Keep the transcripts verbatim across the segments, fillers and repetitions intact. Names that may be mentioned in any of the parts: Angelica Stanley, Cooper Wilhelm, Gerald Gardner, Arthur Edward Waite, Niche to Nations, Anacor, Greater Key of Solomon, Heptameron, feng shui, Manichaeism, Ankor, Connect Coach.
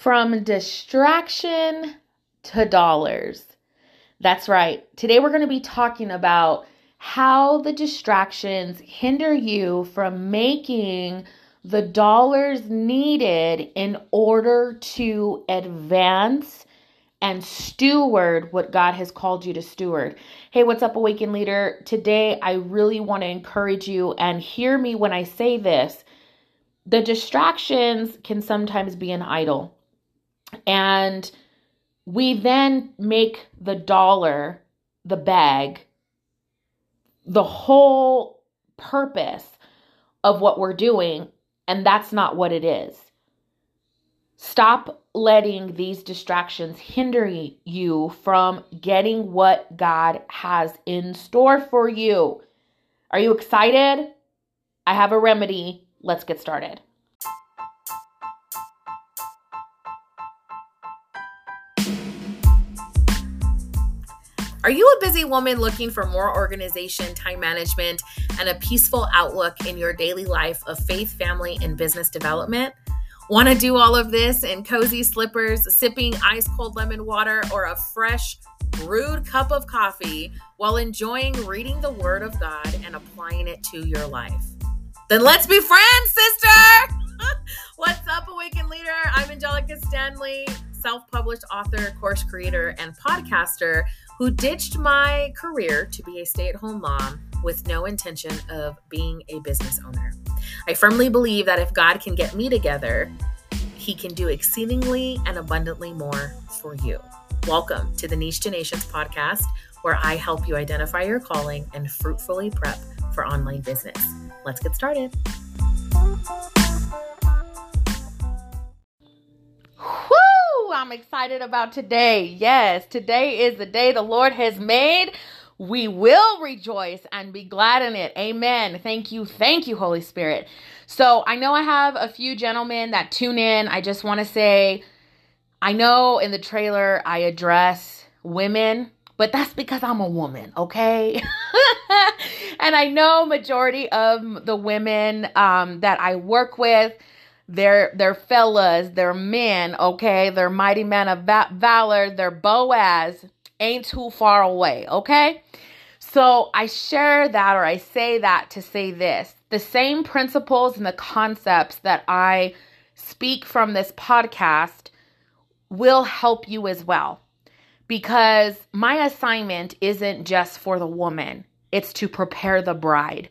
From distraction to dollars. That's right. Today we're going to be talking about how the distractions hinder you from making the dollars needed in order to advance and steward what God has called you to steward. Hey, what's up, Awakened Leader? Today, I really want to encourage you, and hear me when I say this. The distractions can sometimes be an idol. And we then make the dollar, the bag, the whole purpose of what we're doing, and that's not what it is. Stop letting these distractions hinder you from getting what God has in store for you. Are you excited? I have a remedy. Let's get started. Are you a busy woman looking for more organization, time management, and a peaceful outlook in your daily life of faith, family, and business development? Want to do all of this in cozy slippers, sipping ice cold lemon water or a fresh brewed cup of coffee while enjoying reading the Word of God and applying it to your life? Then let's be friends, sister! What's up, Awakened Leader? I'm Angelica Stanley, self-published author, course creator, and podcaster who ditched my career to be a stay-at-home mom with no intention of being a business owner. I firmly believe that if God can get me together, He can do exceedingly and abundantly more for you. Welcome to the Niche to Nations podcast, where I help you identify your calling and fruitfully prep for online business. Let's get started. Woo! I'm excited about today. Yes, today is the day the Lord has made. We will rejoice and be glad in it. Amen. Thank you. Thank you, Holy Spirit. So I know I have a few gentlemen that tune in. I just want to say, I know in the trailer I address women, but that's because I'm a woman, okay? And I know majority of the women um, that I work with, They're, they're fellas, they're men, okay? They're mighty men of va- valor, they're Boaz, ain't too far away, okay? So I share that, or I say that to say this. The same principles and the concepts that I speak from this podcast will help you as well. Because my assignment isn't just for the woman. It's to prepare the bride.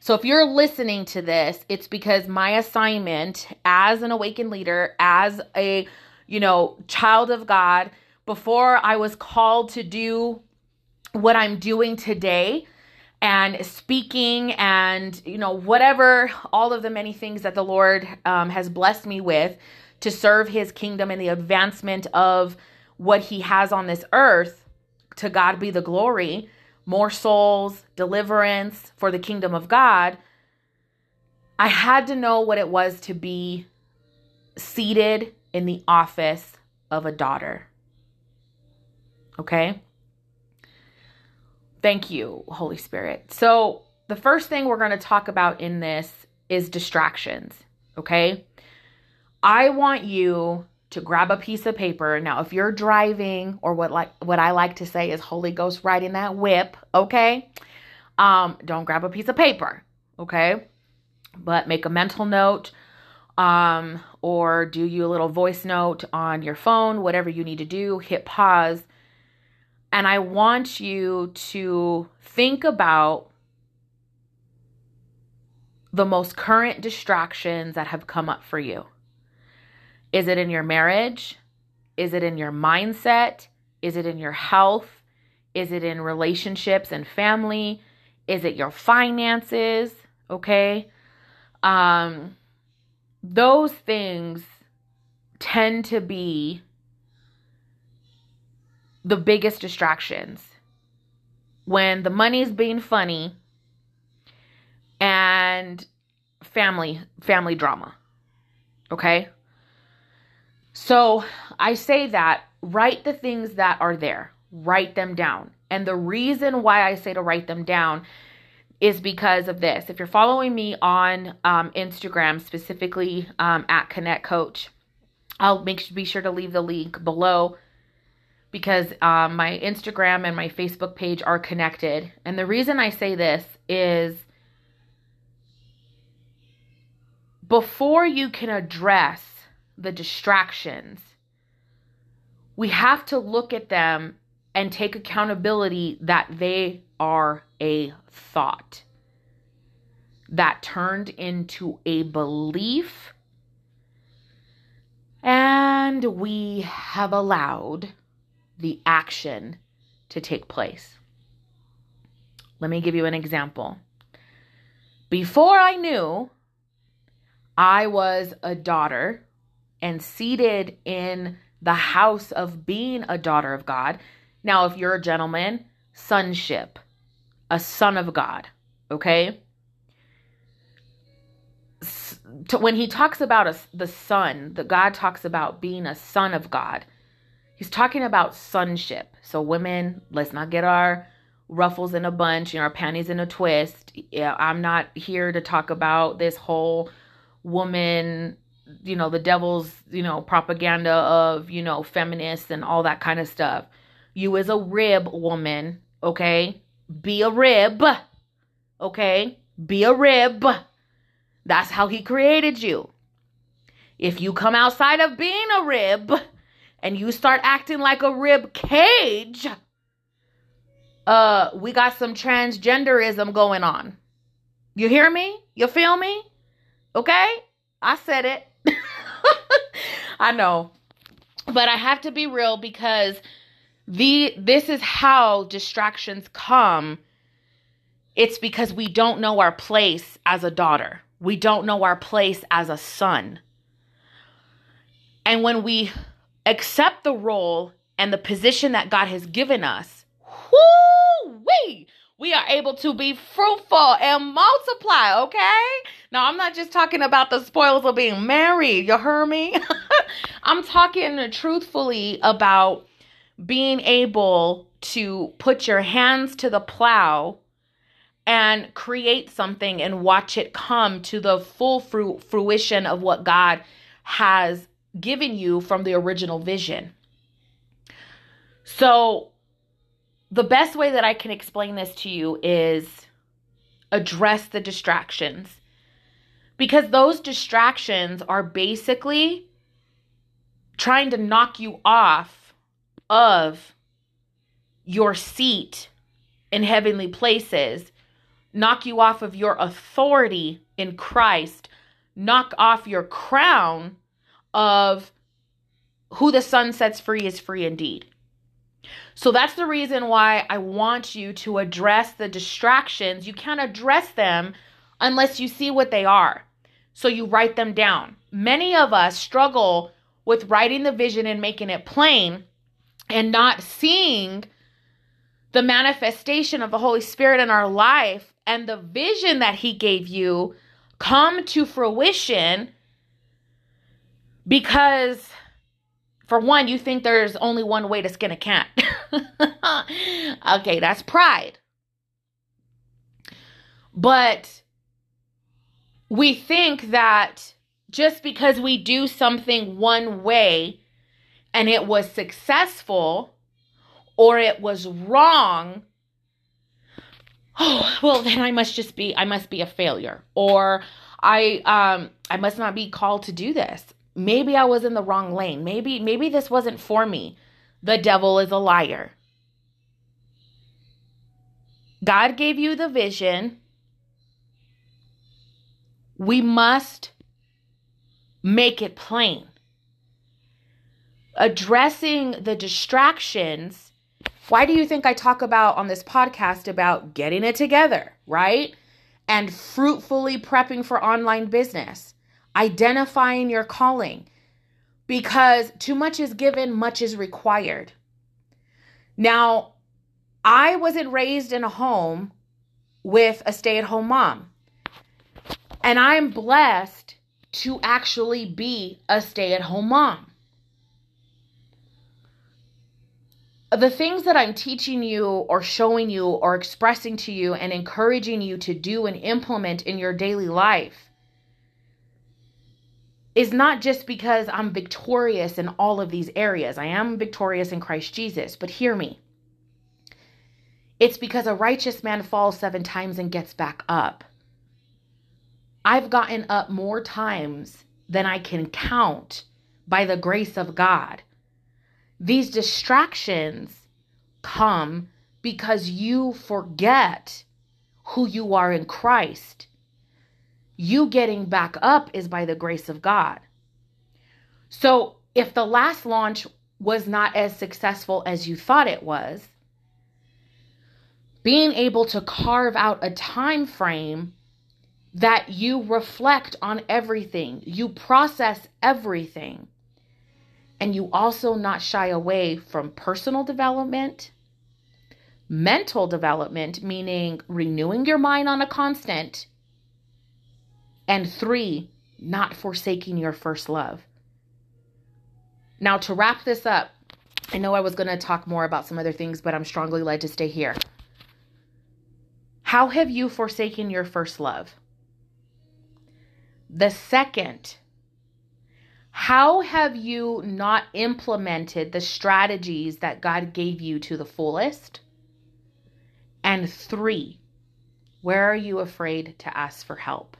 So if you're listening to this, it's because my assignment as an awakened leader, as a, you know, child of God, before I was called to do what I'm doing today and speaking and, you know, whatever, all of the many things that the Lord um, has blessed me with to serve His kingdom and the advancement of what He has on this earth, to God be the glory. More souls, deliverance for the kingdom of God. I had to know what it was to be seated in the office of a daughter. Okay? Thank you, Holy Spirit. So the first thing we're going to talk about in this is distractions. Okay? I want you to grab a piece of paper. Now, if you're driving, or what like what I like to say is Holy Ghost riding that whip, okay? Um, don't grab a piece of paper, okay? But make a mental note, um, or do you a little voice note on your phone, whatever you need to do, hit pause. And I want you to think about the most current distractions that have come up for you. Is it in your marriage? Is it in your mindset? Is it in your health? Is it in relationships and family? Is it your finances? Okay. Um, those things tend to be the biggest distractions. When the money's being funny and family, family drama. Okay. So I say that, write the things that are there, write them down. And the reason why I say to write them down is because of this. If you're following me on um, Instagram, specifically um, at Connect Coach, I'll make be sure to leave the link below, because um, my Instagram and my Facebook page are connected. And the reason I say this is, before you can address the distractions, we have to look at them and take accountability that they are a thought that turned into a belief, and we have allowed the action to take place. Let me give you an example. Before I knew, I was a daughter and seated in the house of being a daughter of God. Now, if you're a gentleman, sonship, a son of God, okay? S- to, when he talks about a, the son, the God talks about being a son of God. He's talking about sonship. So women, let's not get our ruffles in a bunch and our panties in a twist. Yeah, I'm not here to talk about this whole woman, you know, the devil's, you know, propaganda of, you know, feminists and all that kind of stuff. You as a rib woman, okay? Be a rib, okay? Be a rib. That's how he created you. If you come outside of being a rib, and you start acting like a rib cage, uh, we got some transgenderism going on. You hear me? You feel me? Okay? I said it. I know. But I have to be real, because the this is how distractions come. It's because we don't know our place as a daughter. We don't know our place as a son. And when we accept the role and the position that God has given us, whoo-wee, we are able to be fruitful and multiply, okay? Now, I'm not just talking about the spoils of being married, you heard me? I'm talking truthfully about being able to put your hands to the plow and create something and watch it come to the full fruit, fruition of what God has given you from the original vision. So the best way that I can explain this to you is address the distractions, because those distractions are basically trying to knock you off of your seat in heavenly places, knock you off of your authority in Christ, knock off your crown of who the Son sets free is free indeed. So that's the reason why I want you to address the distractions. You can't address them unless you see what they are. So you write them down. Many of us struggle with writing the vision and making it plain and not seeing the manifestation of the Holy Spirit in our life and the vision that He gave you come to fruition. Because, for one, you think there's only one way to skin a cat. Okay, that's pride. But we think that just because we do something one way and it was successful or it was wrong, oh, well, then I must just be, I must be a failure. Or I, um, I must not be called to do this. Maybe I was in the wrong lane. Maybe, maybe this wasn't for me. The devil is a liar. God gave you the vision. We must make it plain. Addressing the distractions. Why do you think I talk about on this podcast about getting it together, right? And fruitfully prepping for online business. Identifying your calling, because too much is given, much is required. Now, I wasn't raised in a home with a stay-at-home mom, and I'm blessed to actually be a stay-at-home mom. The things that I'm teaching you or showing you or expressing to you and encouraging you to do and implement in your daily life is not just because I'm victorious in all of these areas. I am victorious in Christ Jesus, but hear me. It's because a righteous man falls seven times and gets back up. I've gotten up more times than I can count by the grace of God. These distractions come because you forget who you are in Christ. You getting back up is by the grace of God. So if the last launch was not as successful as you thought it was, being able to carve out a time frame that you reflect on everything, you process everything, and you also not shy away from personal development, mental development, meaning renewing your mind on a constant, and three, not forsaking your first love. Now, to wrap this up, I know I was going to talk more about some other things, but I'm strongly led to stay here. How have you forsaken your first love? The second, how have you not implemented the strategies that God gave you to the fullest? And three, where are you afraid to ask for help?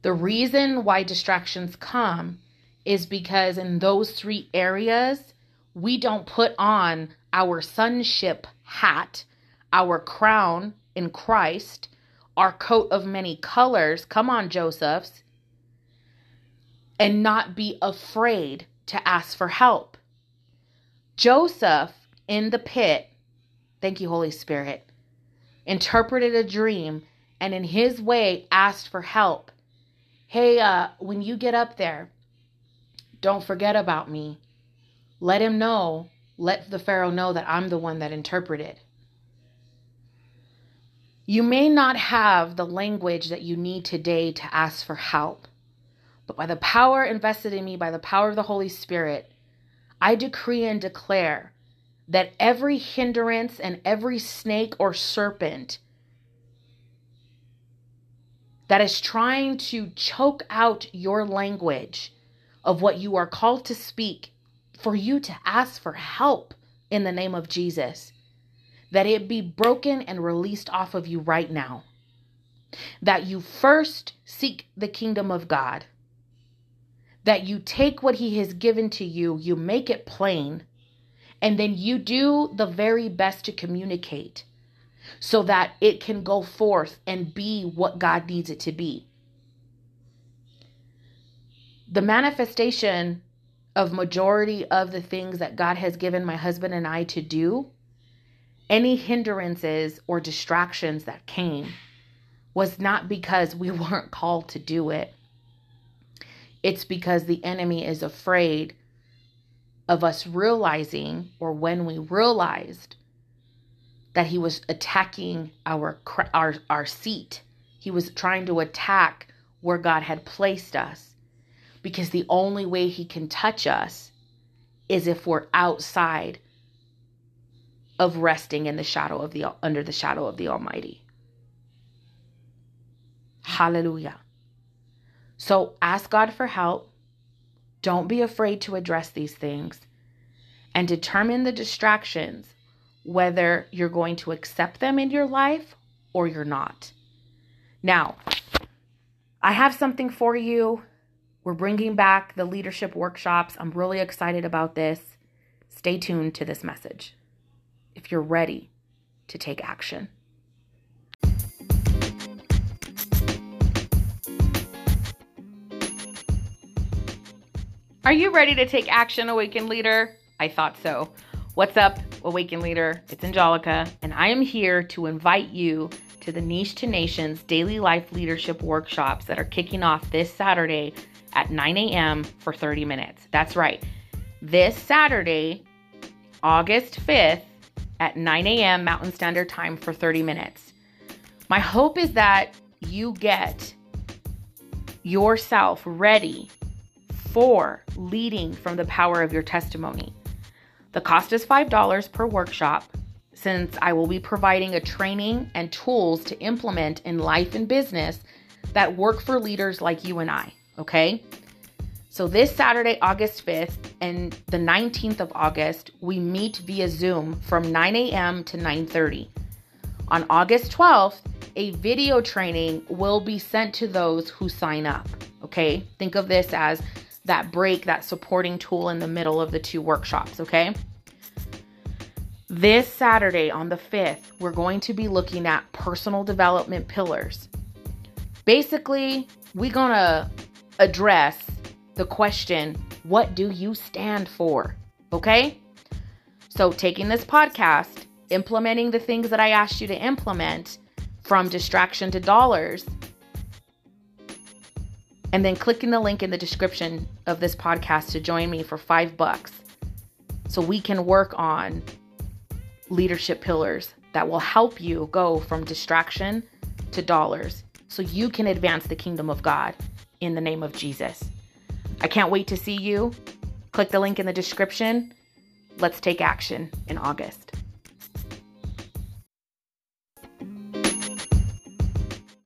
The reason why distractions come is because in those three areas, we don't put on our sonship hat, our crown in Christ, our coat of many colors, come on, Josephs, and not be afraid to ask for help. Joseph in the pit, thank you, Holy Spirit, interpreted a dream and in his way asked for help. Hey, uh, when you get up there, don't forget about me. Let him know, let the Pharaoh know that I'm the one that interpreted. You may not have the language that you need today to ask for help, but by the power invested in me, by the power of the Holy Spirit, I decree and declare that every hindrance and every snake or serpent that is trying to choke out your language of what you are called to speak, for you to ask for help in the name of Jesus, that it be broken and released off of you right now. That you first seek the kingdom of God. That you take what he has given to you, you make it plain, and then you do the very best to communicate so that it can go forth and be what God needs it to be. The manifestation of majority of the things that God has given my husband and I to do, any hindrances or distractions that came was not because we weren't called to do it. It's because the enemy is afraid of us realizing, or when we realized that he was attacking our, our, our seat. He was trying to attack where God had placed us, because the only way he can touch us is if we're outside of resting in the shadow of the under the shadow of the Almighty. Hallelujah. So ask God for help. Don't be afraid to address these things, and determine the distractions, whether you're going to accept them in your life or you're not. Now, I have something for you. We're bringing back the leadership workshops. I'm really excited about this. Stay tuned to this message if you're ready to take action. Are you ready to take action, Awakened Leader? I thought so. What's up, Awakened Leader? It's Angelica, and I am here to invite you to the Niche to Nations Daily Life Leadership Workshops that are kicking off this Saturday at nine a.m. for thirty minutes. That's right. This Saturday, August fifth, at nine a.m. Mountain Standard Time for thirty minutes. My hope is that you get yourself ready for leading from the power of your testimony. The cost is five dollars per workshop, since I will be providing a training and tools to implement in life and business that work for leaders like you and I. Okay. So this Saturday, August fifth and the nineteenth of August, we meet via Zoom from nine a m to nine thirty. On August twelfth, a video training will be sent to those who sign up. Okay. Think of this as that break, that supporting tool in the middle of the two workshops. Okay. This Saturday on the fifth, we're going to be looking at personal development pillars. Basically, we're going to address the question, what do you stand for? Okay? So taking this podcast, implementing the things that I asked you to implement, from distraction to dollars, and then clicking the link in the description of this podcast to join me for five bucks so we can work on leadership pillars that will help you go from distraction to dollars so you can advance the kingdom of God in the name of Jesus. I can't wait to see you. Click the link in the description. Let's take action in August.